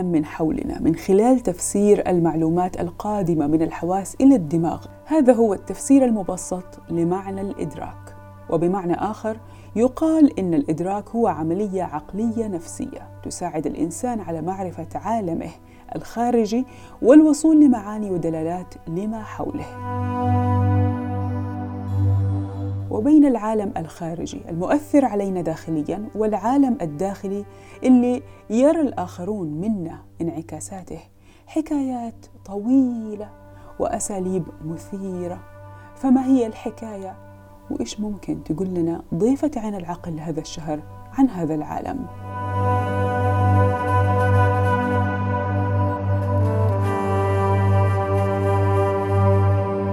العالم من حولنا من خلال تفسير المعلومات القادمة من الحواس إلى الدماغ. هذا هو التفسير المبسط لمعنى الإدراك. وبمعنى آخر يقال إن الإدراك هو عملية عقلية نفسية تساعد الإنسان على معرفة عالمه الخارجي والوصول لمعاني ودلالات لما حوله. وبين العالم الخارجي المؤثر علينا داخلياً والعالم الداخلي اللي يرى الآخرون منا انعكاساته حكايات طويلة وأساليب مثيرة. فما هي الحكاية؟ وإيش ممكن تقول لنا ضيفة عين العقل هذا الشهر عن هذا العالم؟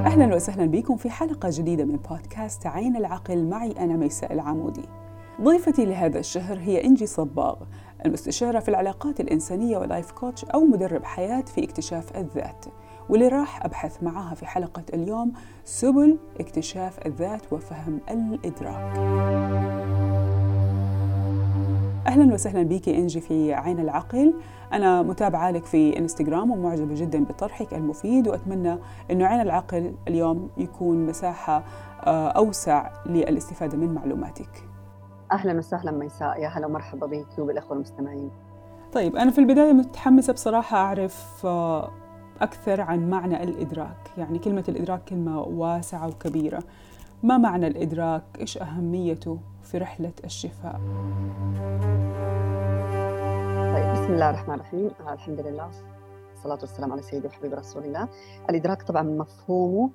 أهلاً وسهلاً بكم في حلقة جديدة من بودكاست عين العقل. معي أنا ميساء العمودي. ضيفتي لهذا الشهر هي إنجي صباغ، المستشارة في العلاقات الإنسانية ولايف كوتش أو مدرب حياة في اكتشاف الذات، واللي راح أبحث معها في حلقة اليوم سبل اكتشاف الذات وفهم الإدراك. أهلاً وسهلاً بيكي إنجي في عين العقل. أنا متابعة لك في إنستغرام ومعجبة جداً بطرحك المفيد، وأتمنى أنه عين العقل اليوم يكون مساحة أوسع للاستفادة من معلوماتك. أهلاً وسهلاً ميساء، يا هلا ومرحبا بيك وبالأخوة المستمعين. طيب، أنا في البداية متحمسة بصراحة أعرف أكثر عن معنى الإدراك. يعني كلمة الإدراك كلمة واسعة وكبيرة، ما معنى الإدراك؟ إيش أهميته في رحلة الشفاء؟ طيب، بسم الله الرحمن الرحيم، الحمد لله والصلاة والسلام على سيدي وحبيب رسول الله. الإدراك طبعاً مفهومه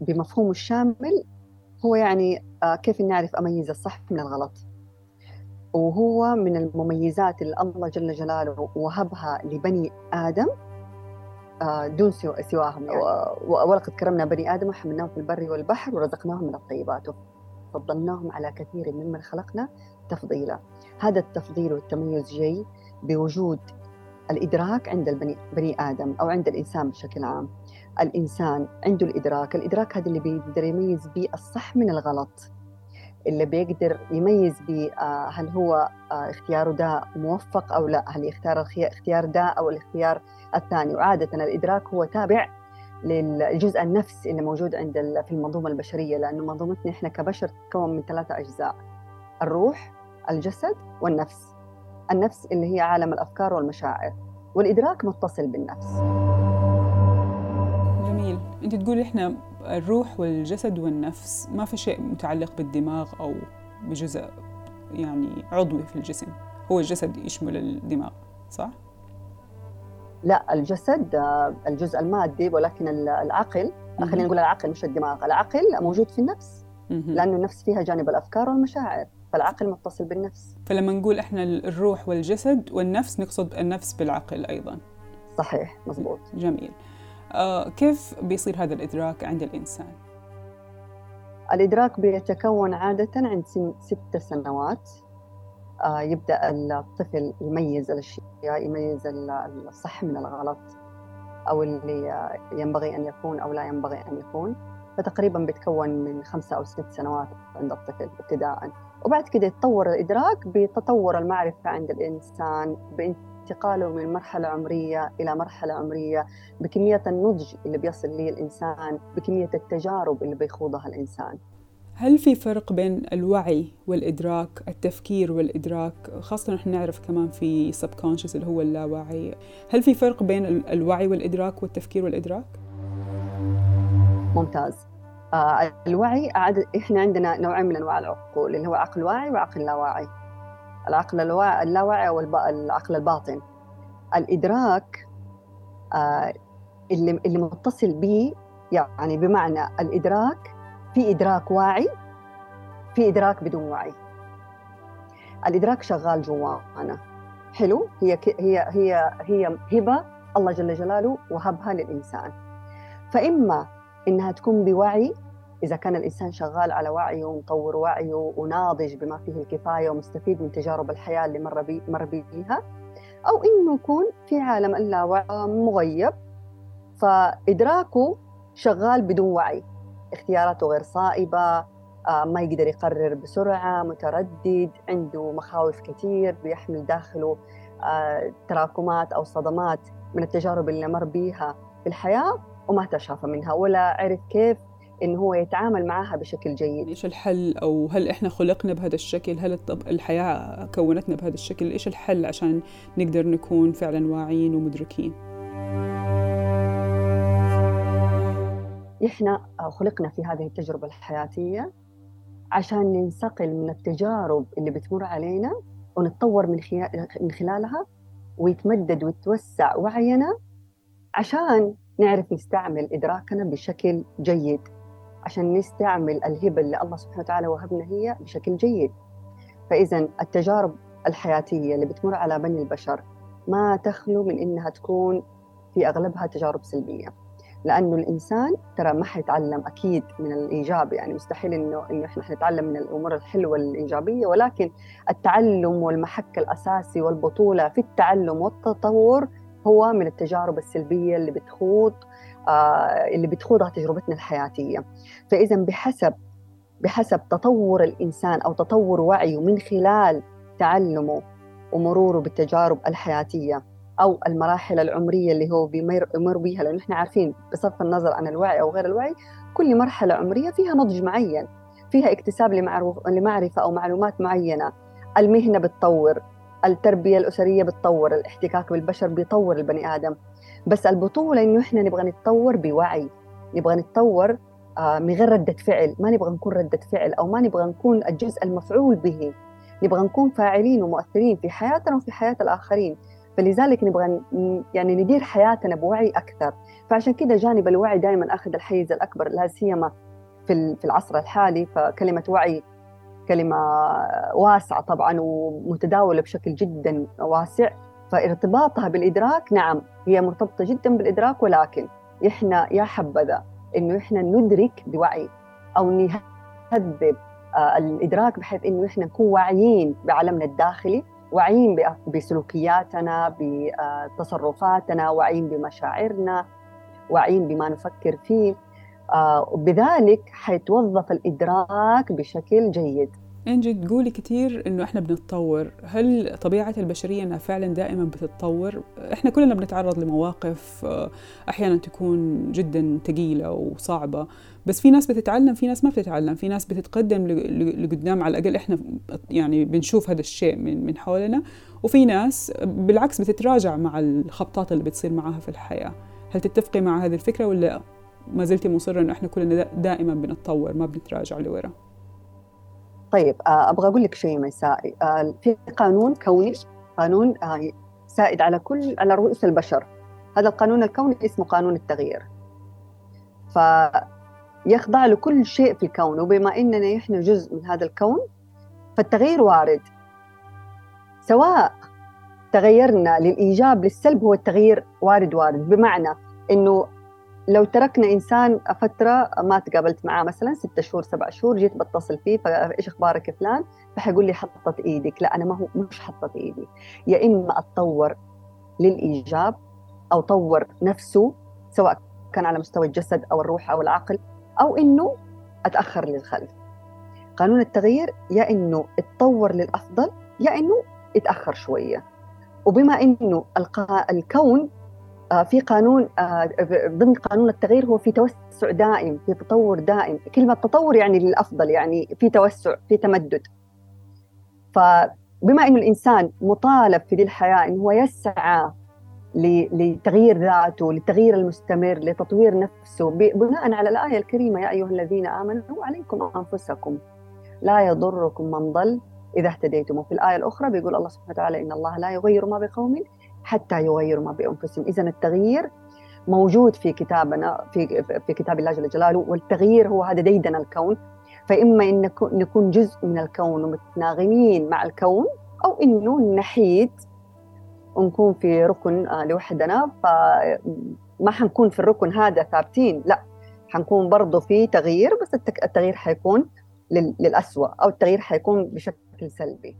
بمفهومه الشامل هو يعني كيف نعرف أميز الصح من الغلط، وهو من المميزات اللي الله جل جلاله وهبها لبني آدم دون سواهم. يعني ولقد كرمنا بني آدم وحملناهم في البر والبحر ورزقناهم من الطيبات وفضلناهم على كثير ممن خلقنا تفضيلا. هذا التفضيل والتميز جاي بوجود الإدراك عند بني آدم أو عند الإنسان بشكل عام. الإنسان عنده الإدراك هذا اللي بيقدر يميز بيه الصح من الغلط، اللي بيقدر يميز بيه هل هو اختياره ده موفق أو لا، هل يختار الاختيار ده أو الاختيار الثاني. وعادة الإدراك هو تابع للجزء النفسي اللي موجود عند في المنظومة البشرية، لأنه منظومتنا إحنا كبشر تتكون من 3 أجزاء: الروح، الجسد، والنفس. النفس اللي هي عالم الأفكار والمشاعر، والإدراك متصل بالنفس. جميل. أنت تقول إحنا الروح والجسد والنفس، ما في شيء متعلق بالدماغ أو بجزء يعني عضوي في الجسم. هو الجسد يشمل الدماغ، صح؟ لا، الجسد الجزء المادي، ولكن العقل، خلينا نقول العقل مش الدماغ، العقل موجود في النفس، لأنه النفس فيها جانب الأفكار والمشاعر، فالعقل متصل بالنفس. فلما نقول إحنا الروح والجسد والنفس نقصد النفس بالعقل أيضاً. صحيح، مزبوط. جميل. كيف بيصير هذا الإدراك عند الإنسان؟ الإدراك بيتكون عادة عند سن 6 سنوات. يبدأ الطفل يميز الأشياء، يميز الصح من الغلط، أو اللي ينبغي أن يكون أو لا ينبغي أن يكون. فتقريباً بيتكون من 5 أو 6 سنوات عند الطفل ابتداءً، وبعد كده يتطور الإدراك بتطور المعرفة عند الإنسان، بانتقاله من مرحلة عمرية إلى مرحلة عمرية، بكمية النضج اللي بيصل ليه الإنسان، بكمية التجارب اللي بيخوضها الإنسان. هل في فرق بين الوعي والإدراك، التفكير والإدراك، خاصة نحن نعرف كمان في subconscious اللي هو اللاوعي، هل في فرق بين الوعي والإدراك والتفكير والإدراك؟ ممتاز. الوعي، إحنا عندنا نوعين من أنواع العقول، اللي هو عقل واعي وعقل لاواعي. العقل اللاواعي أو العقل الباطن. الإدراك اللي متصل به، يعني بمعنى الإدراك في إدراك واعي، في إدراك بدون وعي. الإدراك شغال جوانا. حلو. هي هبة الله جل جلاله وهبها للإنسان، فإما إنها تكون بوعي إذا كان الإنسان شغال على وعيه ومطور وعيه وناضج بما فيه الكفاية ومستفيد من تجارب الحياة اللي مر بيها، أو إنه يكون في عالم اللاوعي مغيب، فإدراكه شغال بدون وعي، اختياراته غير صائبة، ما يقدر يقرر بسرعة، متردد، عنده مخاوف كتير، بيحمل داخله تراكمات أو صدمات من التجارب اللي مر بيها في الحياة وما تشافى منها ولا عرف كيف إن هو يتعامل معها بشكل جيد. إيش الحل؟ أو هل إحنا خلقنا بهذا الشكل؟ هل الحياة كونتنا بهذا الشكل؟ إيش الحل عشان نقدر نكون فعلا واعيين ومدركين؟ إحنا خلقنا في هذه التجربة الحياتية عشان ننتقل من التجارب اللي بتمر علينا ونتطور من خلالها ويتمدد ويتوسع وعينا عشان نعرف نستعمل إدراكنا بشكل جيد، عشان نستعمل الهبة اللي الله سبحانه وتعالى وهبنا هي بشكل جيد. فإذن التجارب الحياتية اللي بتمر على بني البشر ما تخلو من إنها تكون في أغلبها تجارب سلبية، لأنه الإنسان ترى ما حيتعلم أكيد من الإيجاب، يعني مستحيل إنه إحنا حنتعلم من الأمور الحلوة الإيجابية، ولكن التعلم والمحك الأساسي والبطولة في التعلم والتطور هو من التجارب السلبية اللي بتخوضها تجربتنا الحياتية. فإذا بحسب تطور الإنسان أو تطور وعيه من خلال تعلمه ومروره بالتجارب الحياتية أو المراحل العمرية اللي هو بيمر بيها، لأن إحنا عارفين بصرف النظر عن الوعي أو غير الوعي كل مرحلة عمرية فيها نضج معين، فيها اكتساب لمعرفة أو معلومات معينة. المهنة بتطور، التربية الأسرية بتطور، الاحتكاك بالبشر بيطور البني آدم. بس البطولة إنه إحنا نبغى نتطور بوعي، نبغى نتطور من غير ردة فعل، ما نبغى نكون ردة فعل أو ما نبغى نكون الجزء المفعول به، نبغى نكون فاعلين ومؤثرين في حياتنا وفي حياة الآخرين. فلذلك نبغى يعني ندير حياتنا بوعي أكثر. فعشان كده جانب الوعي دائما أخذ الحيز الأكبر، لا سيما في العصر الحالي. فكلمة وعي كلمة واسعة طبعاً ومتداولة بشكل جداً واسع، فارتباطها بالإدراك نعم هي مرتبطة جداً بالإدراك، ولكن إحنا يا حبذا إنه إحنا ندرك بوعي أو نهذب الإدراك بحيث إنه إحنا نكون واعيين بعالمنا الداخلي، واعيين بسلوكياتنا، بتصرفاتنا، واعيين بمشاعرنا، واعيين بما نفكر فيه، وبذلك حيتوظف الإدراك بشكل جيد. إنجي، تقولي كتير إنه إحنا بنتطور. هل طبيعة البشرية إنها فعلا دائما بتتطور؟ إحنا كلنا بنتعرض لمواقف أحيانا تكون جدا ثقيلة وصعبة، بس في ناس بتتعلم، في ناس ما بتتعلم، في ناس بتتقدم لقدام على الأقل إحنا يعني بنشوف هذا الشيء من حولنا، وفي ناس بالعكس بتتراجع مع الخبطات اللي بتصير معها في الحياة. هل تتفقي مع هذه الفكرة ولا ما زلت مصرة إنه إحنا كلنا دائما بنتطور ما بنتراجع لورا؟ طيب أبغى أقول لك شيء ميساء. في قانون كوني، قانون سائد على رؤوس البشر. هذا القانون الكوني اسمه قانون التغيير، فيخضع له كل شيء في الكون، وبما إننا نحن جزء من هذا الكون فالتغيير وارد، سواء تغيرنا للإيجاب للسلب، هو التغيير وارد. بمعنى إنه لو تركنا إنسان فترة ما تقابلت معاه مثلاً 6 شهور 7 شهور، جيت بتصل فيه فإيش أخبارك فلان، فحيقول لي حطت إيدك. لا، أنا ما هو مش حطت إيدي، يا إما أتطور للإيجاب أو طور نفسه سواء كان على مستوى الجسد أو الروح أو العقل، أو إنه أتأخر للخلف. قانون التغيير يا إنه اتطور للأفضل يا إنه اتأخر شوية. وبما إنه الكون في قانون ضمن قانون التغيير هو في توسع دائم، في تطور دائم. كلمة تطور يعني للأفضل، يعني في توسع، في تمدد. فبما إنه الإنسان مطالب في دي الحياة إنه هو يسعى لتغيير ذاته، للتغيير المستمر، لتطوير نفسه، بناء على الآية الكريمة يا أيها الذين آمنوا عليكم أنفسكم لا يضركم من ضل إذا اهتديتم. وفي الآية الأخرى بيقول الله سبحانه وتعالى إن الله لا يغير ما بقوم حتى يغيروا ما بأنفسهم. إذن التغيير موجود في كتابنا، في كتاب الله جل جلاله، والتغيير هو هذا ديدنا الكون. فإما إن نكون جزء من الكون ومتناغمين مع الكون، أو إنه نحيد ونكون في ركن لوحدنا، فما حنكون في الركن هذا ثابتين، لا حنكون برضو في تغيير، بس التغيير حيكون للأسوأ أو التغيير حيكون بشكل سلبي.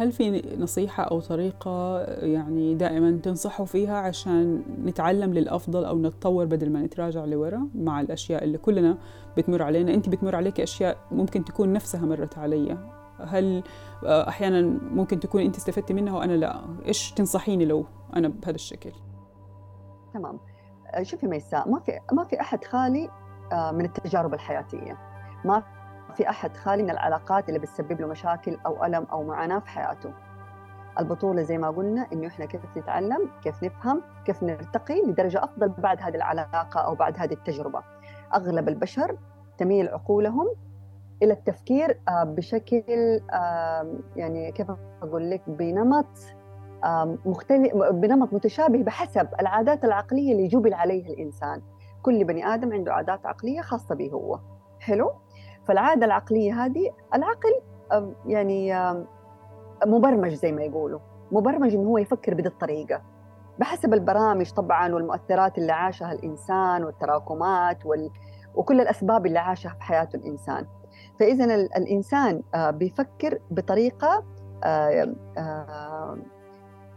هل في نصيحة أو طريقة يعني دائما تنصحوا فيها عشان نتعلم للأفضل أو نتطور بدل ما نتراجع لورا مع الأشياء اللي كلنا بتمر علينا؟ أنت بتمر عليك أشياء ممكن تكون نفسها مرت عليا، هل أحياناً ممكن تكون أنت استفدت منها وأنا لا؟ إيش تنصحيني لو أنا بهذا الشكل؟ تمام. شوفي ميساء، ما في أحد خالي من التجارب الحياتية، ما في أحد خالي من العلاقات اللي بتسبب له مشاكل أو ألم أو معاناة في حياته. البطولة زي ما قلنا إنه إحنا كيف نتعلم، كيف نفهم، كيف نرتقي لدرجة أفضل بعد هذه العلاقة أو بعد هذه التجربة. أغلب البشر تميل عقولهم إلى التفكير بشكل يعني كيف أقول لك، بنمط مختلف، بنمط متشابه بحسب العادات العقلية اللي يجبل عليها الإنسان. كل بني آدم عنده عادات عقلية خاصة به هو. حلو. فالعادة العقلية هذه العقل يعني مبرمج، زي ما يقولوا مبرمج إن هو يفكر بهذه الطريقة بحسب البرامج طبعاً والمؤثرات اللي عاشها الإنسان والتراكمات وكل الأسباب اللي عاشها في حياته الإنسان. فإذا الإنسان بيفكر بطريقة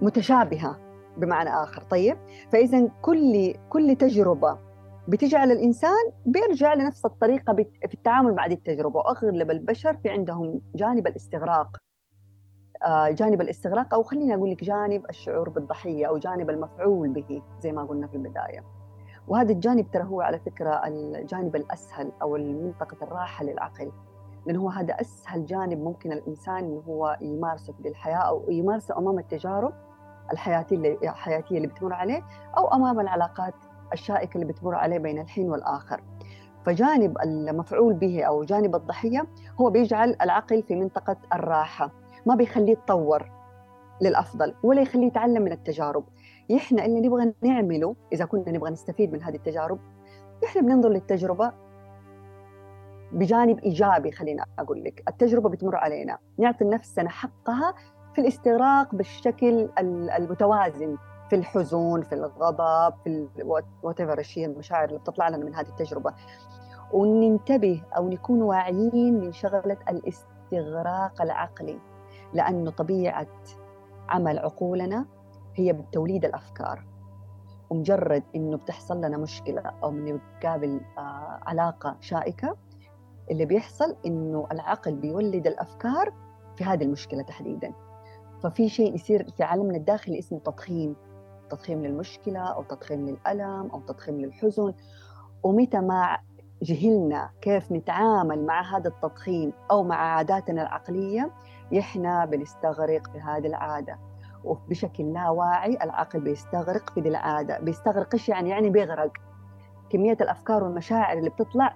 متشابهة بمعنى آخر. طيب، فإذا كل تجربة بتجعل الإنسان بيرجع لنفس الطريقة في التعامل مع هذه التجربة. وأغلب البشر في عندهم جانب الاستغراق، أو خلينا أقول لك جانب الشعور بالضحية أو جانب المفعول به زي ما قلنا في البداية. وهذا الجانب ترى هو على فكرة الجانب الأسهل أو منطقة الراحة للعقل، لأن هو هذا أسهل جانب ممكن الإنسان إن هو يمارسه في الحياة أو يمارسه أمام التجارب الحياتية اللي بتمر عليه أو أمام العلاقات الشائكة اللي بتمر عليه بين الحين والآخر. فجانب المفعول به أو جانب الضحية هو بيجعل العقل في منطقة الراحة، ما بيخليه يتطور للأفضل ولا يخليه يتعلم من التجارب. إحنا اللي نبغى نعمله إذا كنا نبغى نستفيد من هذه التجارب، إحنا بننظر للتجربة بجانب إيجابي. خلينا أقول لك، التجربة بتمر علينا، نعطي نفسنا حقها في الاستغراق بالشكل المتوازن، في الحزن، في الغضب، في whatever الشيء، المشاعر اللي بتطلع لنا من هذه التجربة، وننتبه أو نكون واعيين من شغلة الاستغراق العقلي، لأنه طبيعة عمل عقولنا هي بتوليد الأفكار. ومجرد إنه بتحصل لنا مشكلة أو بنقابل علاقة شائكة، اللي بيحصل إنه العقل بيولد الأفكار في هذه المشكلة تحديداً. ففي شيء يصير في عالمنا الداخلي اسمه تضخيم، تضخيم للمشكلة أو تضخيم للألم أو تضخيم للحزن. ومتى ما جهلنا كيف نتعامل مع هذا التضخيم أو مع عاداتنا العقلية، إحنا بنستغرق في هذه العادة، وبشكل لا واعي العقل بيستغرق في العادة. بيستغرق إيش يعني بيغرق. كمية الأفكار والمشاعر اللي بتطلع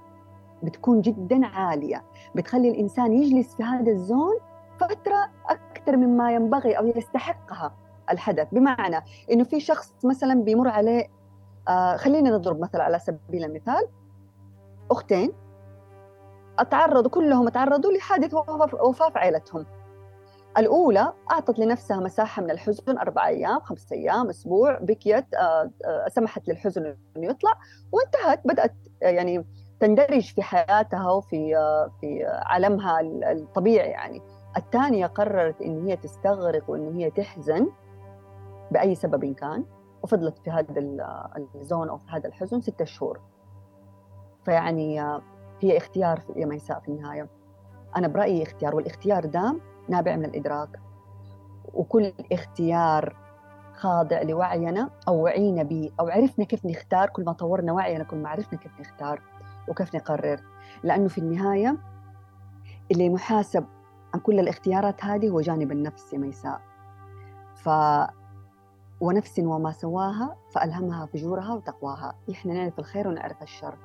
بتكون جدا عالية، بتخلي الإنسان يجلس في هذا الزون فترة أكثر مما ينبغي أو يستحقها الحدث. بمعنى إنه في شخص مثلا بيمر عليه، خلينا نضرب مثلا على سبيل المثال، أختين كلهم تعرضوا لحادث وفاة في عائلتهم. الأولى أعطت لنفسها مساحة من الحزن 4 أيام، 5 أيام، أسبوع، بكيت، سمحت للحزن أنه يطلع وانتهت. بدأت يعني تندرج في حياتها وفي عالمها الطبيعي يعني. الثانية قررت أن هي تستغرق وأن هي تحزن بأي سبب كان، وفضلت في هذا الزون أو في هذا الحزن 6 شهور. فيعني هي اختيار يا ميساء في النهاية. أنا برأيي اختيار، والاختيار دام نابع من الإدراك، وكل اختيار خاضع لوعينا أو وعينا به أو عرفنا كيف نختار. كل ما طورنا وعينا كل ما عرفنا كيف نختار وكيف نقرر، لأنه في النهاية اللي محاسب عن كل الاختيارات هذه هو جانب النفس يا ميساء. ونفس وما سواها فألهمها فجورها وتقواها. إحنا نعرف الخير ونعرف الشر،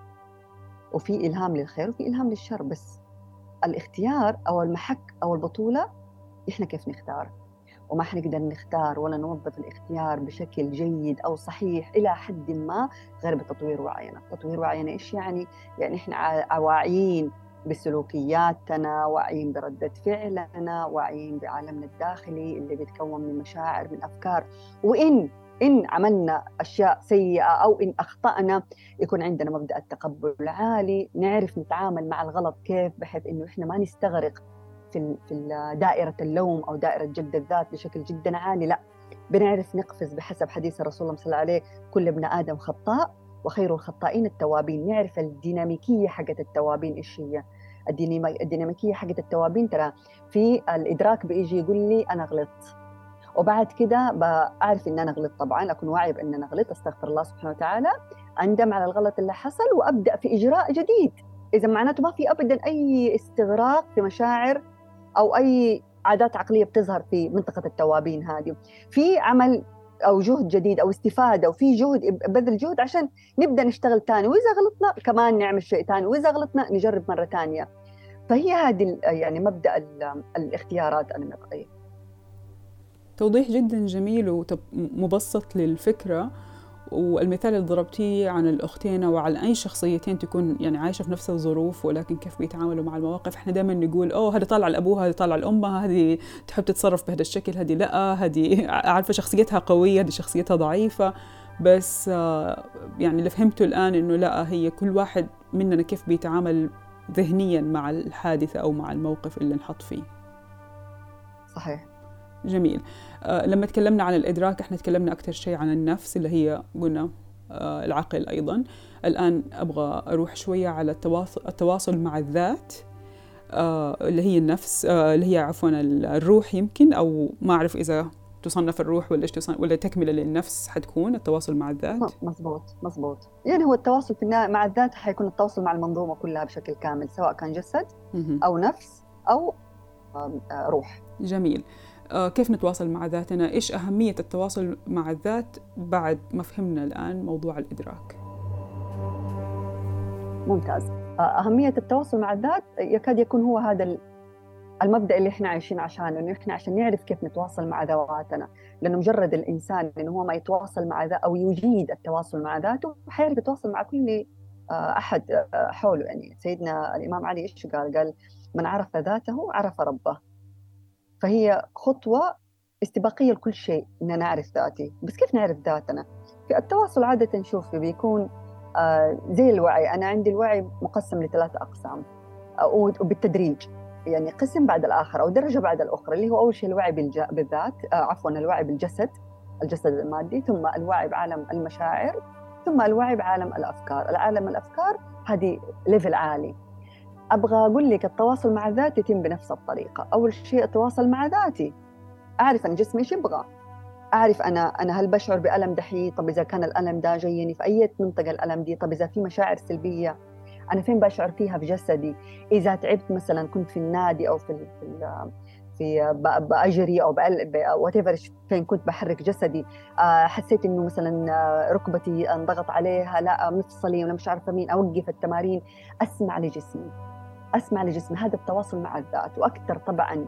وفي إلهام للخير وفي إلهام للشر، بس الاختيار أو المحك أو البطولة إحنا كيف نختار. وما حنقدر نختار ولا نوظف الاختيار بشكل جيد أو صحيح إلى حد ما غير بتطوير وعينا. تطوير وعينا إيش يعني؟ يعني إحنا واعيين بسلوكياتنا، واعيين بردة فعلنا، واعيين بعالمنا الداخلي اللي بيتكون من مشاعر، من أفكار. وإن عملنا أشياء سيئة أو إن أخطأنا، يكون عندنا مبدأ التقبل العالي، نعرف نتعامل مع الغلط كيف، بحيث إنه إحنا ما نستغرق في دائرة اللوم أو دائرة جلد الذات بشكل جدا عالي. لا، بنعرف نقفز بحسب حديث الرسول صلى الله عليه وسلم، كل ابن آدم خطاء وخير الخطائين التوابين. نعرف الديناميكية حقت التوابين إيش هي، الديناميكيه حقت التوابين، ترى في الادراك بيجي يقول لي انا غلطت، وبعد كده بعرف ان انا غلطت، طبعا اكون واعي بان انا غلطت، استغفر الله سبحانه وتعالى، اندم على الغلط اللي حصل وابدا في اجراء جديد. اذا معناته ما في ابدا اي استغراق في مشاعر او اي عادات عقليه بتظهر في منطقه التوابين هذه. في عمل او جهد جديد او استفاده، وفي جهد بذل جهد عشان نبدا نشتغل ثاني، واذا غلطنا كمان نعمل شيء ثاني، واذا غلطنا نجرب مره ثانيه. فهي هذه يعني مبدا الاختيارات النمطيه. توضيح جدا جميل ومبسط للفكره، والمثال اللي ضربتيه عن الأختين وعن أي شخصيتين تكون يعني عايشة في نفس الظروف، ولكن كيف بيتعاملوا مع المواقف. إحنا دائما نقول هذا طالع لأبوها، هذا طالع لأمها، هذه تحب تتصرف بهذا الشكل، هذه لا، هذه عارفة شخصيتها قوية، هذه شخصيتها ضعيفة. بس يعني اللي فهمته الآن إنه لا، هي كل واحد مننا كيف بيتعامل ذهنيا مع الحادثة أو مع الموقف اللي نحط فيه. صحيح. جميل. لما تكلمنا عن الإدراك احنا تكلمنا أكتر شيء عن النفس اللي هي قلنا العقل أيضاً. الآن أبغى أروح شوية على التواصل مع الذات اللي هي النفس، اللي هي عفواً الروح يمكن، أو ما أعرف إذا تصنف الروح ولا ولا تكملة للنفس حتكون التواصل مع الذات. مزبوط. يعني هو التواصل مع الذات حيكون التواصل مع المنظومة كلها بشكل كامل، سواء كان جسد أو نفس أو روح. جميل. كيف نتواصل مع ذاتنا؟ إيش أهمية التواصل مع الذات بعد ما فهمنا الآن موضوع الإدراك؟ ممتاز. أهمية التواصل مع الذات يكاد يكون هو هذا المبدأ اللي إحنا عايشين عشانه، إنه إحنا عشان نعرف كيف نتواصل مع ذواتنا، لأنه مجرد الإنسان إنه هو ما يتواصل مع ذاته أو يجيد التواصل مع ذاته حيعرف يتواصل مع كل أحد حوله. يعني سيدنا الإمام علي إيش قال من عرف ذاته عرف ربه. فهي خطوة استباقية لكل شيء إن نعرف ذاتي. بس كيف نعرف ذاتنا؟ في التواصل عادة نشوف بيكون زي الوعي. أنا عندي الوعي مقسم ل3 أقسام وبالتدريج، يعني قسم بعد الآخر أو درجة بعد الأخرى، اللي هو أول شيء الوعي بالذات، عفواً الوعي بالجسد المادي، ثم الوعي بعالم المشاعر، ثم الوعي بعالم الأفكار. العالم الأفكار هذه ليفل عالي. أبغى أقول لك التواصل مع ذاتي يتم بنفس الطريقة. أول شيء أتواصل مع ذاتي، أعرف أن جسمي إيش يبغى، أعرف أنا هل بشعر بألم دحين؟ طب إذا كان الألم ده جايني في أي منطقة الألم دي؟ طب إذا في مشاعر سلبية أنا فين بشعر فيها في جسدي؟ إذا تعبت مثلا كنت في النادي أو في بأجري أو whatever فين كنت بحرك جسدي، حسيت إنه مثلا ركبتي انضغط عليها، لا مفصلي ولا مش عارفة مين، أوقف التمارين، أسمع لجسمي. هذا التواصل مع الذات. وأكثر طبعاً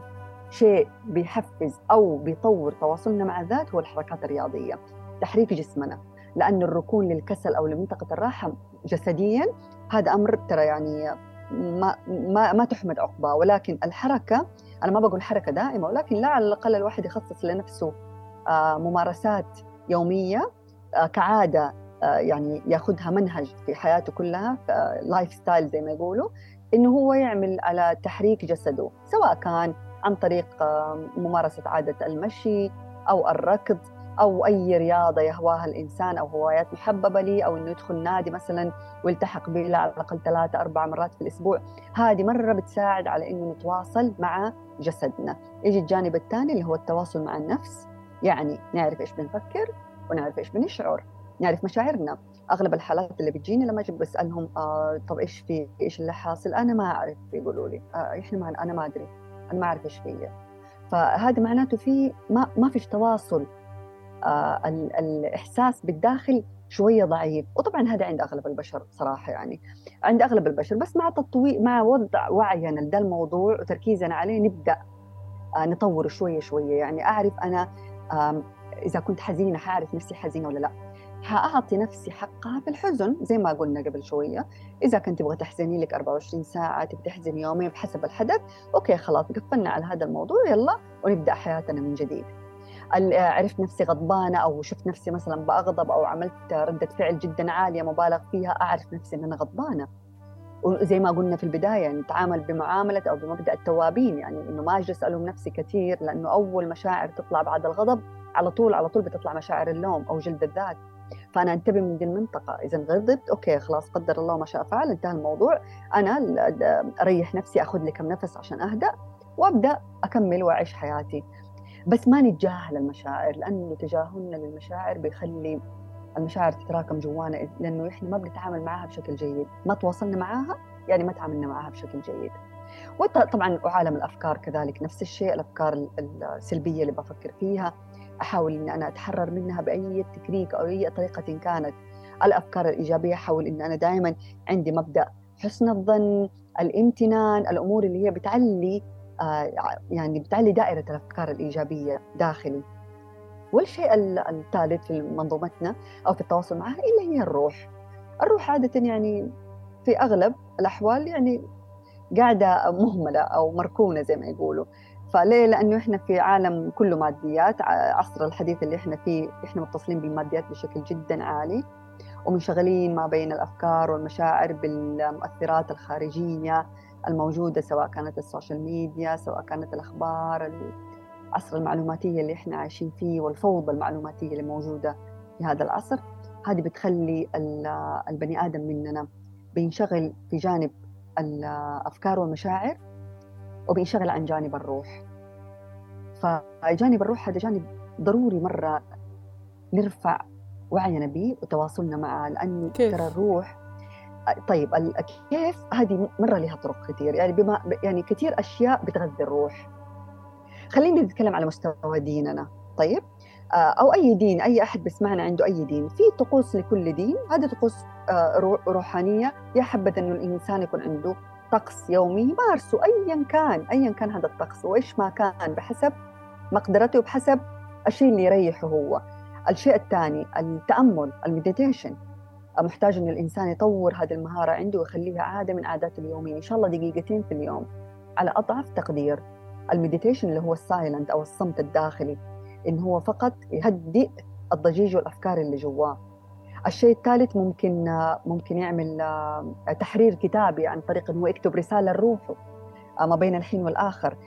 شيء بيحفز أو بيطور تواصلنا مع الذات هو الحركات الرياضية، تحريك جسمنا، لأن الركون للكسل أو لمنطقة الراحة جسدياً هذا أمر ترى يعني ما تحمد عقباه. ولكن الحركة، أنا ما بقول حركة دائمة، ولكن لا، على الأقل الواحد يخصص لنفسه ممارسات يومية كعادة، يعني ياخدها منهج في حياته كلها، لايف ستايل زي ما يقولوا، إنه هو يعمل على تحريك جسده، سواء كان عن طريق ممارسة عادة المشي أو الركض أو أي رياضة يهواها الإنسان أو هوايات محببة لي، أو إنه يدخل نادي مثلا ويلتحق به على الأقل 3-4 مرات في الأسبوع. هذه مرة بتساعد على إنه نتواصل مع جسدنا. يجي الجانب الثاني اللي هو التواصل مع النفس، يعني نعرف إيش بنفكر ونعرف إيش بنشعر، نعرف مشاعرنا. أغلب الحالات اللي بتجيني لما أجي بسألهم طب إيش في، إيش اللي حاصل، أنا ما أعرف، يقولوا لي أنا ما أدري، أنا ما أعرف إيش فيا. فهذا معناته في ما فيش تواصل، الإحساس بالداخل شوية ضعيف. وطبعا هذا عند أغلب البشر صراحة، يعني عند أغلب البشر، بس مع وضع وعينا لهذا الموضوع وتركيزنا عليه نبدأ نطور شوية. يعني أعرف أنا إذا كنت حزينة هعرف نفسي حزينة ولا لأ، هأعطي نفسي حقها في الحزن زي ما قلنا قبل شوية. إذا كنت تبغى تحزني لك 24 ساعة، تبغى تحزن يومين بحسب الحدث، أوكي خلاص قفلنا على هذا الموضوع، يلا ونبدأ حياتنا من جديد. عرفت نفسي غضبانة أو شفت نفسي مثلا بأغضب أو عملت ردة فعل جدا عالية مبالغ فيها، أعرف نفسي أن أنا غضبانة. وزي ما قلنا في البداية نتعامل بمعاملة أو بمبدأ التوابين، يعني إنه ما أجلس ألوم نفسي كثير، لأنه أول مشاعر تطلع بعد الغضب على طول بتطلع مشاعر اللوم أو جلد الذات. فانا انتبه من دي المنطقه. اذا غضبت اوكي خلاص قدر الله ما شاء فعل، انتهى الموضوع، انا اريح نفسي، اخذ لي كم نفس عشان اهدأ وابدا اكمل واعيش حياتي. بس ما نتجاهل المشاعر، لانه تجاهلنا للمشاعر بيخلي المشاعر تتراكم جوانا، لانه احنا ما بنتعامل معها بشكل جيد، ما تواصلنا معها يعني ما تعاملنا معها بشكل جيد. وطبعا عالم الافكار كذلك نفس الشيء، الافكار السلبيه اللي بفكر فيها احاول ان انا اتحرر منها باي تكنيك او اي طريقه كانت. الافكار الايجابيه احاول ان انا دائما عندي مبدا حسن الظن، الامتنان، الامور اللي هي بتعلي يعني بتعلي دائره الافكار الايجابيه داخلي. والشيء الثالث في منظومتنا او في التواصل معها اللي هي الروح. الروح عاده يعني في اغلب الاحوال يعني قاعده مهمله او مركونه زي ما يقولوا. فليه؟ لأنه إحنا في عالم كله ماديات، عصر الحديث اللي إحنا فيه إحنا متصلين بالماديات بشكل جدا عالي، ومنشغلين ما بين الأفكار والمشاعر بالمؤثرات الخارجية الموجودة، سواء كانت السوشيال ميديا، سواء كانت الأخبار، العصر المعلوماتية اللي إحنا عايشين فيه والفوضى المعلوماتية اللي موجودة في هذا العصر. هذه بتخلي البني آدم مننا بينشغل في جانب الأفكار والمشاعر وبينشغل عن جانب الروح. فجانب الروح هذا جانب ضروري مرة نرفع وعينا به وتواصلنا معه، لأنه ترى الروح. طيب كيف؟ هذه مرة لها طرق كثير، يعني بما يعني كثير أشياء بتغذي الروح. خلينا نتكلم على مستوى ديننا. طيب أو أي دين، أي أحد بسمعنا عنده أي دين، في طقوس لكل دين. هذه طقوس روحانية، يا حبذا أنه الإنسان يكون عنده طقس يومي يمارسه، أياً كان هذا الطقس وإيش ما كان، بحسب مقدرته وبحسب الشيء اللي يريحه هو. الشيء الثاني التأمل، المديتيشن. محتاج إن الإنسان يطور هذه المهارة عنده ويخليها عادة من عاداته اليومية، إن شاء الله دقيقتين في اليوم على أضعف تقدير. المديتيشن اللي هو السايلنت أو الصمت الداخلي، إن هو فقط يهدئ الضجيج والأفكار اللي جواه. الشيء الثالث ممكن يعمل تحرير كتابي عن طريق أنه يكتب رسالة لروحه ما بين الحين والآخر.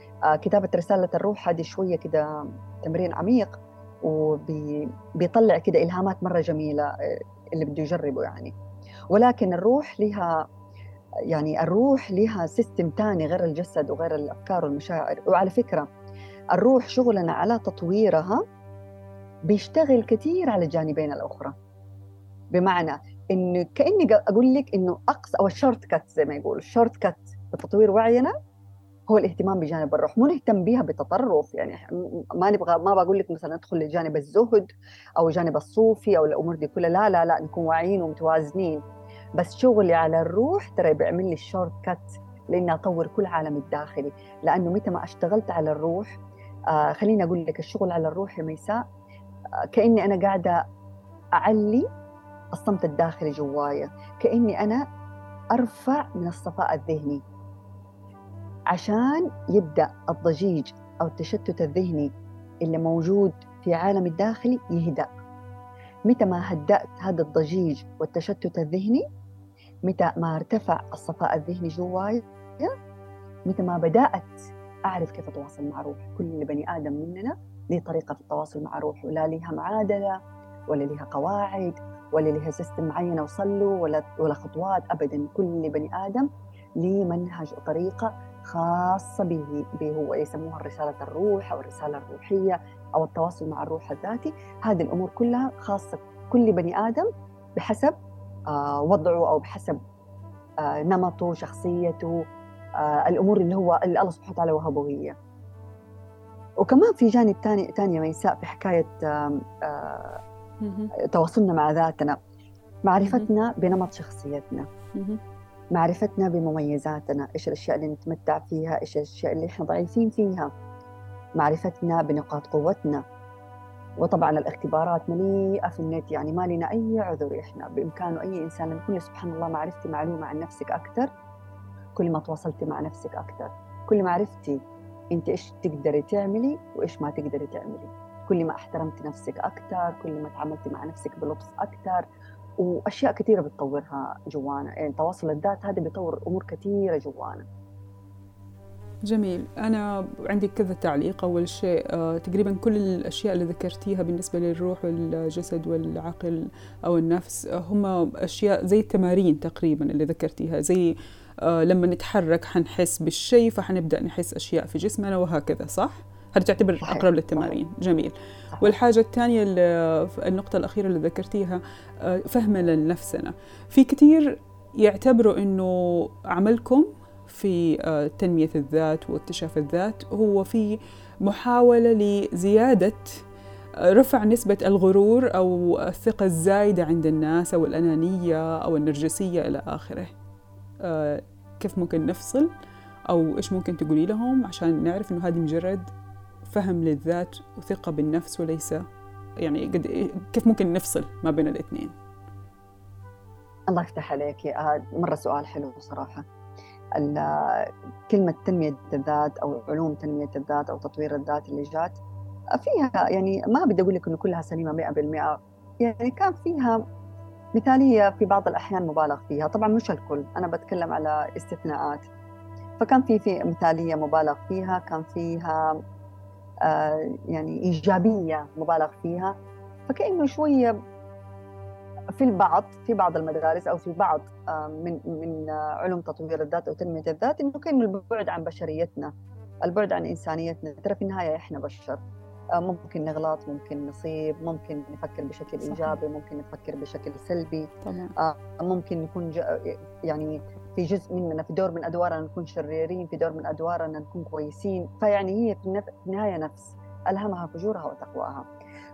كتابة رسالة الروح هذه شوية كده تمرين عميق، وبيطلع كده إلهامات مرة جميلة اللي بده يجربه يعني. ولكن الروح لها يعني سيستم تاني غير الجسد وغير الأفكار والمشاعر. وعلى فكرة الروح شغلنا على تطويرها بيشتغل كتير على الجانبين الأخرى، بمعنى إنه كأني أقول لك إنه أقص أو الشورت كات زي ما يقول، الشورت كات لتطوير وعينا هو الاهتمام بجانب الروح. مو نهتم بيها بتطرف، يعني ما نبغى، ما بقول لك مثلا ندخل لجانب الزهد أو جانب الصوفي أو الأمور دي كلها، لا لا لا، نكون واعيين ومتوازنين. بس شغلي على الروح ترى بيعمل لي الشورت كات، لأني أطور كل عالمي الداخلي. لأنه متى ما اشتغلت على الروح، خليني أقول لك الشغل على الروح يا ميساء كأني أنا قاعدة أعلي الصمت الداخلي جوايا، كأني أنا أرفع من الصفاء الذهني عشان يبدأ الضجيج أو التشتت الذهني اللي موجود في عالم الداخلي يهدأ. متى ما هدأت هذا الضجيج والتشتت الذهني، متى ما ارتفع الصفاء الذهني جوايا، متى ما بدأت أعرف كيف أتواصل مع روحي. كل بني آدم مننا ليه طريقة في التواصل مع روحه، لا ليها معادلة ولا ليها قواعد ولا لها سيستم معين وصلوا ولا خطوات أبداً. كل بني آدم ليه منهج وطريقة خاصة به هو، يسموها رسالة الروح أو الرسالة الروحية أو التواصل مع الروح الذاتي. هذه الأمور كلها خاصة كل بني آدم بحسب وضعه أو بحسب نمطه، شخصيته، الأمور اللي هو اللي الله سبحانه وتعالى وهبه هي. وكمان في جانب تاني ميساء في حكاية تواصلنا مع ذاتنا، معرفتنا بنمط شخصيتنا، معرفتنا بمميزاتنا، إيش الأشياء اللي نتمتع فيها، إيش الأشياء اللي إحنا ضعيفين فيها، معرفتنا بنقاط قوتنا. وطبعاً الاختبارات مليئة في النت، يعني ما لنا أي عذر، إحنا بإمكانه أي إنسان. لما كل سبحان الله ما عرفتي معلومة عن نفسك أكثر، كل ما تواصلتي مع نفسك أكثر، كل ما عرفتي أنت إيش تقدري تعملي وإيش ما تقدري تعملي، كل ما احترمت نفسك أكثر، كل ما تعاملت مع نفسك بلطف أكثر. وأشياء كثيرة بتطورها جوانا، يعني تواصل الذات هذا بيطور أمور كثيرة جوانا. جميل. أنا عندي كذا تعليق. أول شيء تقريباً كل الأشياء اللي ذكرتيها بالنسبة للروح والجسد والعقل أو النفس هم أشياء زي التمارين تقريباً اللي ذكرتيها، زي لما نتحرك حنحس بالشيء فحنبدأ نحس أشياء في جسمنا وهكذا، صح؟ هذا تعتبر أقرب للتمارين. جميل. والحاجة الثانية النقطة الأخيرة اللي ذكرتيها فهمنا لنفسنا. في كتير يعتبروا إنه عملكم في تنمية الذات واكتشاف الذات هو في محاولة لزيادة رفع نسبة الغرور أو الثقة الزايدة عند الناس أو الأنانية أو النرجسية إلى آخره. كيف ممكن نفصل أو إيش ممكن تقولي لهم عشان نعرف إنه هذه مجرد فهم للذات وثقة بالنفس وليس يعني كيف ممكن نفصل ما بين الاثنين؟ الله يفتح عليك. مرة سؤال حلو صراحة. كلمة تنمية الذات أو علوم تنمية الذات أو تطوير الذات اللي جات فيها، يعني ما بدي أقول لك إنه كلها سليمة 100%، يعني كان فيها مثالية في بعض الأحيان مبالغ فيها، طبعا مش الكل، أنا بتكلم على استثناءات. فكان في مثالية مبالغ فيها، كان فيها يعني إيجابية مبالغ فيها، فكأنه شوية في بعض المدارس أو في بعض من علوم تطوير الذات أو تنمية الذات إنه كان البعد عن بشريتنا، البعد عن إنسانيتنا. ترى في النهاية إحنا بشر، ممكن نغلط، ممكن نصيب، ممكن نفكر بشكل إيجابي، ممكن نفكر بشكل سلبي، ممكن نكون يعني في جزء مننا، في دور من أدوارنا نكون شريرين، في دور من أدوارنا نكون كويسين. فيعني هي في النهاية نفس، ألهمها فجورها وتقواها.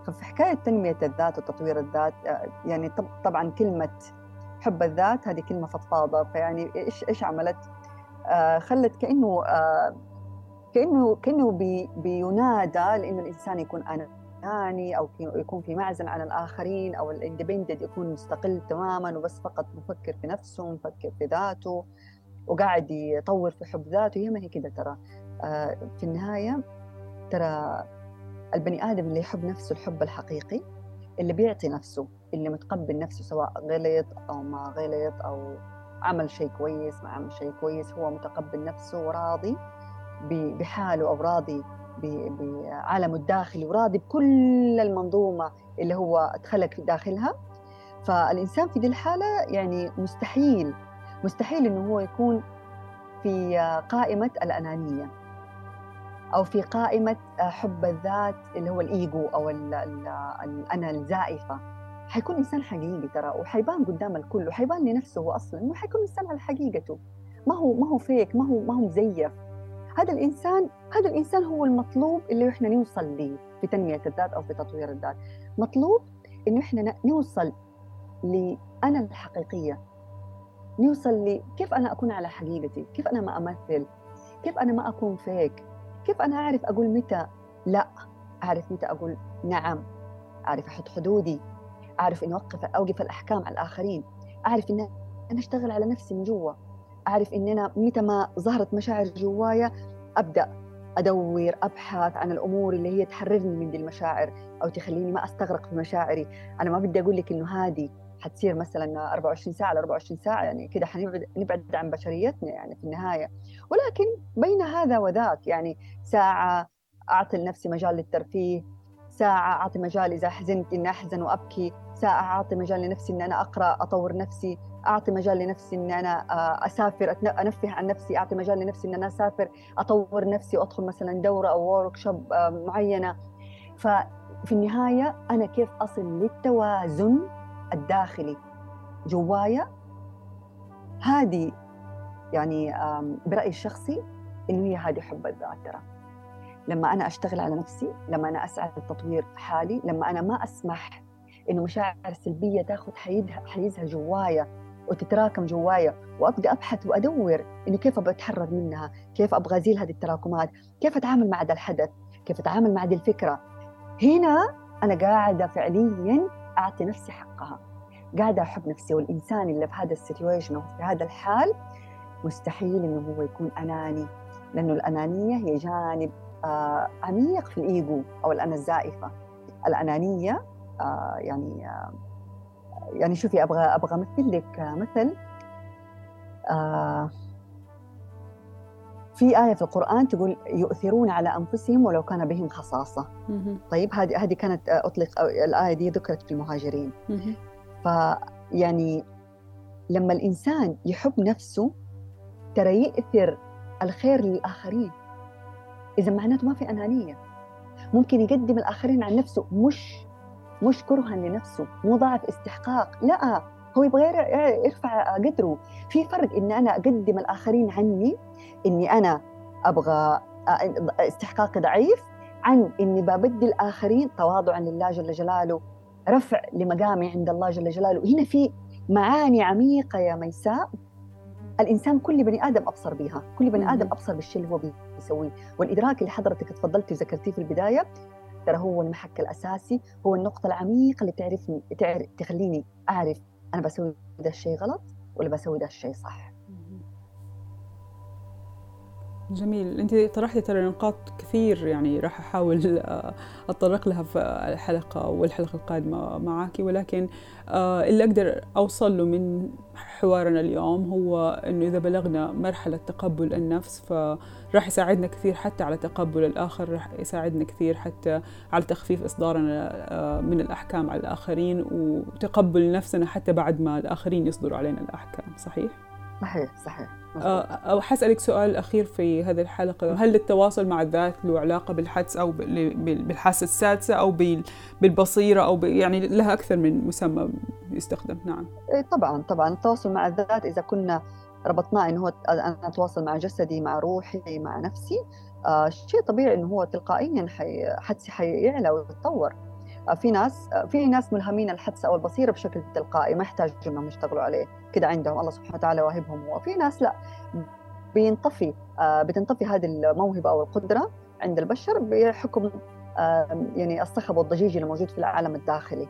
ففي حكاية تنمية الذات وتطوير الذات، يعني طبعاً كلمة حب الذات هذه كلمة فضفاضة، فيعني إيش عملت؟ خلت كأنه بينادى لأنه الإنسان يكون أناني أو يكون في معزل عن الآخرين، أو الاندبندد يكون مستقل تماماً وبس فقط مفكر في نفسه ومفكر في ذاته وقاعد يطور في حب ذاته. هي ما هي كده ترى. في النهاية ترى البني آدم اللي يحب نفسه الحب الحقيقي، اللي بيعطي نفسه، اللي متقبل نفسه سواء غلط أو ما غلط أو عمل شيء كويس ما عمل شيء كويس، هو متقبل نفسه وراضي بحاله أو راضي بعالمه الداخلي وراضي بكل المنظومة اللي هو اتخلق داخلها. فالإنسان في دي الحالة يعني مستحيل إنه هو يكون في قائمة الأنانية أو في قائمة حب الذات اللي هو الإيجو أو الأنا الزائفة. حيكون إنسان حقيقي ترى، وحيبان قدام الكل وحيبان لنفسه هو أصلاً إنه حيكون إنسان على حقيقته، ما هو فيك، ما هو مزيف. هذا الإنسان هو المطلوب اللي إحنا نوصل ليه في تنمية الذات أو في تطوير الذات. مطلوب إنه إحنا نوصل لأنا الحقيقية، نوصل لكيف أنا أكون على حقيقتي، كيف أنا ما أمثل، كيف أنا ما أكون فيك، كيف أنا أعرف أقول متى لا، أعرف متى أقول نعم، أعرف أحط حدودي، أعرف إني أوقف الأحكام على الآخرين، أعرف إن أنا أشتغل على نفسي من جوا، أعرف إن أنا متى ما ظهرت مشاعر جوايا أبدأ أدور، أبحث عن الأمور اللي هي تحررني من دي المشاعر أو تخليني ما أستغرق في مشاعري. أنا ما بدي أقول لك إنه هذه حتصير مثلا 24 ساعة على 24 ساعة، يعني كده نبعد عن بشريتنا يعني في النهاية. ولكن بين هذا وذاك يعني ساعة أعطي لنفسي مجال للترفيه، ساعة أعطي مجال إذا حزنت إن أحزن وأبكي، ساعة أعطي مجال لنفسي إن أنا أقرأ أطور نفسي، أعطي مجال لنفسي إن أنا أسافر أنفه عن نفسي، أعطي مجال لنفسي إن أنا أسافر أطور نفسي وأدخل مثلا دورة أو ووركشوب معينة. ففي النهاية أنا كيف أصل للتوازن الداخلي جوايا؟ هذه يعني برأيي الشخصي إنه هي هذه حب الذات ترى. لما أنا أشتغل على نفسي، لما أنا أسعى لتطوير حالي، لما أنا ما أسمح إنه مشاعر سلبية تأخذ حيزها جوايا وتتراكم جوايا، وأبدأ أبحث وأدور إنه كيف أتحرر منها، كيف أبغى أزيل هذه التراكمات، كيف أتعامل مع هذا الحدث، كيف أتعامل مع هذه الفكرة. هنا أنا قاعدة فعلياً أعطي نفسي حقها، قاعدة أحب نفسي. والإنسان اللي في هذا السيتويشن وفي هذا الحال مستحيل إنه هو يكون أناني، لأنه الأنانية هي جانب عميق في الإيجو أو الأنا الزائفة. الأنانية يعني شوفي أبغى أمثل لك مثل في آية في القرآن تقول يؤثرون على أنفسهم ولو كان بهم خصاصة. طيب هذه كانت أطلق، الآية دي ذكرت في المهاجرين. فيعني لما الإنسان يحب نفسه ترى يؤثر الخير للآخرين، إذا معناته ما في أنانية، ممكن يقدم الآخرين عن نفسه، مش كرها لنفسه، مو ضعف استحقاق، لا هو يبغى يرفع قدره. في فرق إن أنا أقدم الآخرين عني، إني أنا أبغى استحقاق ضعيف، عن إني ببدي الآخرين تواضعا لله جل جلاله، رفع لمقامي عند الله جل جلاله. وهنا في معاني عميقة يا ميساء، الإنسان كل بني آدم أبصر بيها، كل بني آدم أبصر بالشيء اللي هو بيسويه، والإدراك اللي حضرتك تفضلتي وذكرتيه في البداية ترى هو المحك الأساسي، هو النقطة العميقة اللي تعرفني، تخليني أعرف أنا بسوي ده الشيء غلط ولا بسوي ده الشيء صح. جميل، أنت طرحتي ترى نقاط كثير، يعني راح أحاول أتطرق لها في الحلقة والحلقة القادمة معاكي، ولكن اللي أقدر أوصل له من حوارنا اليوم هو أنه إذا بلغنا مرحلة تقبل النفس فراح يساعدنا كثير حتى على تقبل الآخر، راح يساعدنا كثير حتى على تخفيف إصدارنا من الأحكام على الآخرين، وتقبل نفسنا حتى بعد ما الآخرين يصدروا علينا الأحكام. صحيح. أو حسألك سؤال أخير في هذه الحلقة، هل التواصل مع الذات له علاقة بالحدس أو بالحاسة السادسة أو بالبصيرة أو يعني لها أكثر من مسمى يستخدم؟ نعم طبعا التواصل مع الذات إذا كنا ربطناه إنه هو أنا أتواصل مع جسدي مع روحي مع نفسي، شيء طبيعي إنه هو تلقائيا حدسي حيعلى ويتطور. في ناس ملهمين الحدس أو البصيرة بشكل تلقائي، ما يحتاج إنهم يشتغلوا عليه، كده عندهم الله سبحانه وتعالى واهبهم، وفي ناس لا، بتنطفي هذه الموهبة أو القدرة عند البشر بحكم يعني الصخب والضجيج اللي موجود في العالم الداخلي،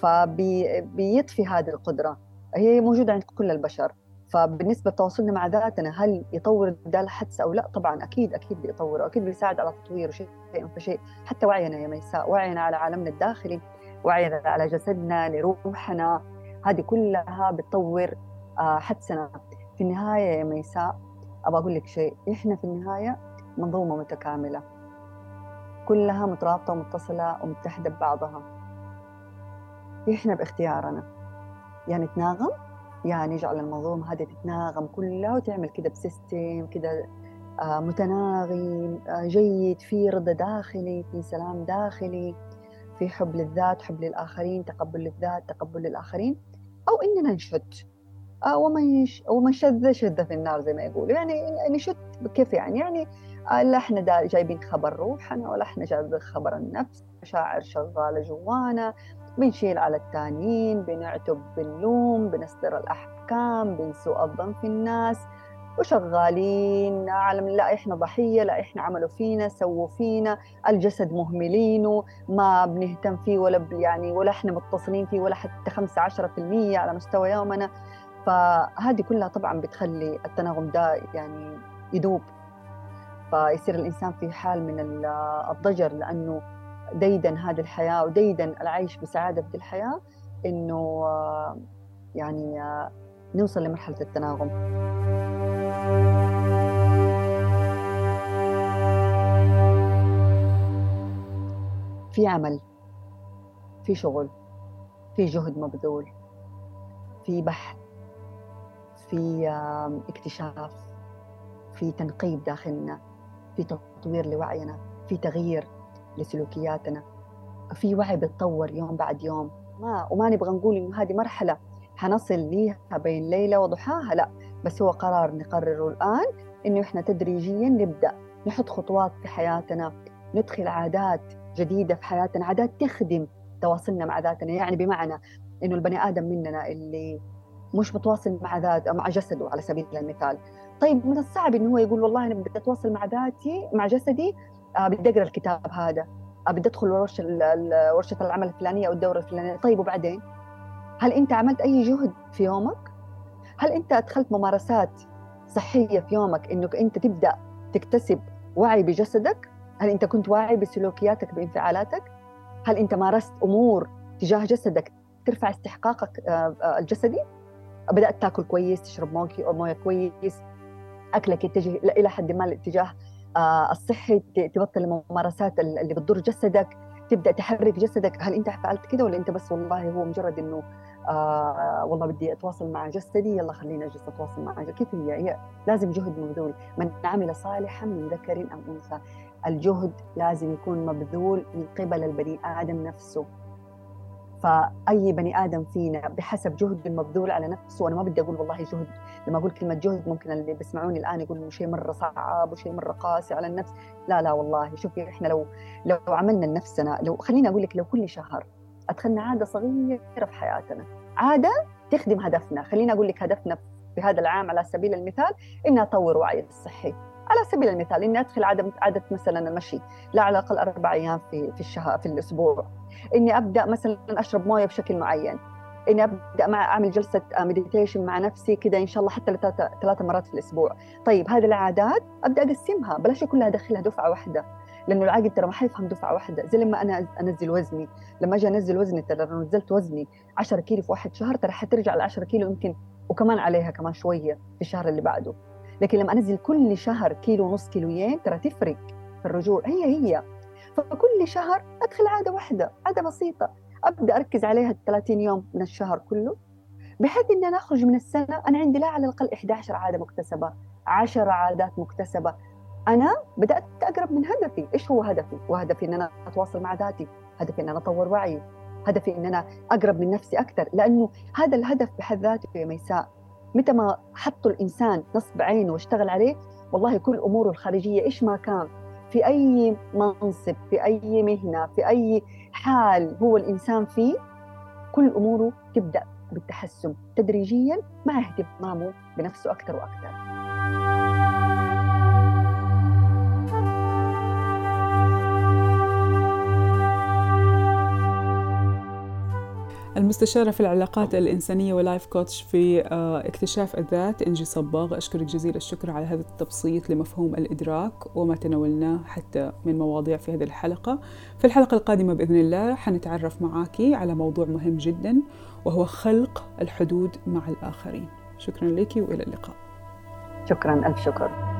فبيطفي هذه القدرة، هي موجودة عند كل البشر. فبالنسبة لتواصلنا مع ذاتنا هل يطور ده الحدس أو لا؟ طبعاً أكيد بيطوره، أكيد بيساعد على تطوير شيء فشيء، حتى وعينا يا ميساء، وعينا على عالمنا الداخلي، وعينا على جسدنا لروحنا، هذه كلها بتطور حدسنا. في النهاية يا ميساء أبغى أقول لك شيء، إحنا في النهاية منظومة متكاملة، كلها مترابطة ومتصلة ومتحدة ببعضها. إحنا باختيارنا يعني نتناغم، يعني نجعل المنظومة هذه تتناغم كلها وتعمل كده بسيستم كده متناغم جيد، في رضا داخلي، في سلام داخلي، في حب للذات، حب للآخرين، تقبل للذات، تقبل للآخرين، أو إننا نشد ومن شذ في النار زي ما يقولوا. يعني نشد كيف؟ يعني لا إحنا جايبين خبر روحنا ولا إحنا جايبين خبر النفس، مشاعر شغالة جوانا، بنشيل على التانيين، بنعتب، بنلوم، بنصدر الأحكام، بنسوء الظن في الناس، وشغالين عالم لا إحنا ضحية، لا إحنا عملوا فينا، سووا فينا، الجسد مهملينه، ما بنهتم فيه ولا إحنا متصلين فيه ولا حتى 15% على مستوى يومنا. فهذه كلها طبعا بتخلي التناغم ده يعني يدوب، فيصير الإنسان في حال من الضجر، لأنه ديدن هذه الحياة وديدن العيش بسعادة في الحياة، إنه يعني نوصل لمرحلة التناغم. في عمل، في شغل، في جهد مبذول، في بحث، في اكتشاف، في تنقيب داخلنا، في تطوير لوعينا، في تغيير لسلوكياتنا، في وعي بتطور يوم بعد يوم. وما نبغى نقول إنه هذه مرحلة هنصل ليها بين ليلة وضحاها، لا، بس هو قرار نقرره الآن إنه إحنا تدريجيا نبدأ نحط خطوات في حياتنا، ندخل عادات جديدة في حياتنا، عادات تخدم تواصلنا مع ذاتنا. يعني بمعنى إنه البني آدم مننا اللي مش متواصل مع ذات مع جسده على سبيل المثال، طيب من الصعب إنه هو يقول والله أنا بدي أتواصل مع ذاتي مع جسدي، بدي أقرأ الكتاب هذا، بدي أدخل ورشة العمل الفلانية أو الدورة الفلانية. طيب وبعدين، هل أنت عملت أي جهد في يومك؟ هل أنت أدخلت ممارسات صحية في يومك إنك أنت تبدأ تكتسب وعي بجسدك؟ هل أنت كنت واعي بسلوكياتك بانفعالاتك؟ هل أنت مارست أمور تجاه جسدك ترفع استحقاقك الجسدي؟ بدأت تأكل كويس، تشرب موية كويس، اكلك يتجه الى حد ما الاتجاه الصحي، تبطل الممارسات اللي بتضر جسدك، تبدا تحرك جسدك. هل انت فعلت كده ولا انت بس والله هو مجرد انه والله بدي اتواصل مع جسدي، يلا خليني اجلس اتواصل مع جسدي؟ كيف هي لازم جهد مبذول. من عمل صالحا من ذكر او انثى، الجهد لازم يكون مبذول من قبل البني ادم نفسه. فأي بني آدم فينا بحسب جهد المبذول على نفسه. وأنا ما بدي أقول والله جهد، لما أقول كلمة جهد ممكن اللي بسمعوني الآن يقولوا شيء مرة صعب وشيء مرة قاسي على النفس. لا لا والله، شوفي إحنا لو عملنا لنفسنا، لو خلينا أقول لك لو كل شهر أدخلنا عادة صغيرة في حياتنا، عادة تخدم هدفنا. خلينا أقول لك هدفنا في هذا العام على سبيل المثال إني أطور وعيي الصحي، على سبيل المثال إني أدخل عادة مثلا المشي لا على الأقل 4 أيام في الشهر في الأسبوع، إني أبدأ مثلا أشرب موية بشكل معين، إني أبدأ أعمل جلسة مديتيشن مع نفسي كده إن شاء الله حتى 3 مرات في الأسبوع. طيب هذه العادات أبدأ أقسمها، بلاش كلها أدخلها دفعة واحدة، لأنه العاقل ترى ما حيفهم دفعة واحدة. زي لما أنا أنزل وزني، لما أجي أنزل وزني ترى لو نزلت وزني 10 كيلو في 1 شهر ترى حترجع ل 10 كيلو يمكن وكمان عليها كمان شوية في الشهر اللي بعده. لكن لما أنزل كل شهر كيلو ونص كيلوين ترى تفرق في الرجوع. هي فكل شهر أدخل عادة واحدة، عادة بسيطة أبدأ أركز عليها 30 يوم من الشهر كله، بحيث إن أنا أخرج من السنة أنا عندي لا على الأقل 11 عادة مكتسبة، 10 عادات مكتسبة. أنا بدأت أقرب من هدفي. إيش هو هدفي؟ وهدفي إن أنا أتواصل مع ذاتي، هدفي إن أنا أطور وعيي، هدفي إن أنا أقرب من نفسي أكثر. لأنه هذا الهدف بحد ذاته يا ميساء متى ما حطوا الإنسان نصب عينه واشتغل عليه والله كل أموره الخارجية إيش ما كان، في أي منصب، في أي مهنة، في أي حال هو الإنسان فيه، كل أموره تبدأ بالتحسن تدريجياً مع اهتمامه بنفسه أكثر وأكثر. المستشارة في العلاقات الإنسانية ولايف كوتش في اكتشاف الذات إنجي صباغ، أشكرك جزيل الشكر على هذا التبسيط لمفهوم الإدراك وما تناولناه حتى من مواضيع في هذه الحلقة. في الحلقة القادمة بإذن الله حنتعرف معاكي على موضوع مهم جدا وهو خلق الحدود مع الآخرين. شكرا لك وإلى اللقاء. شكرا ألف شكر.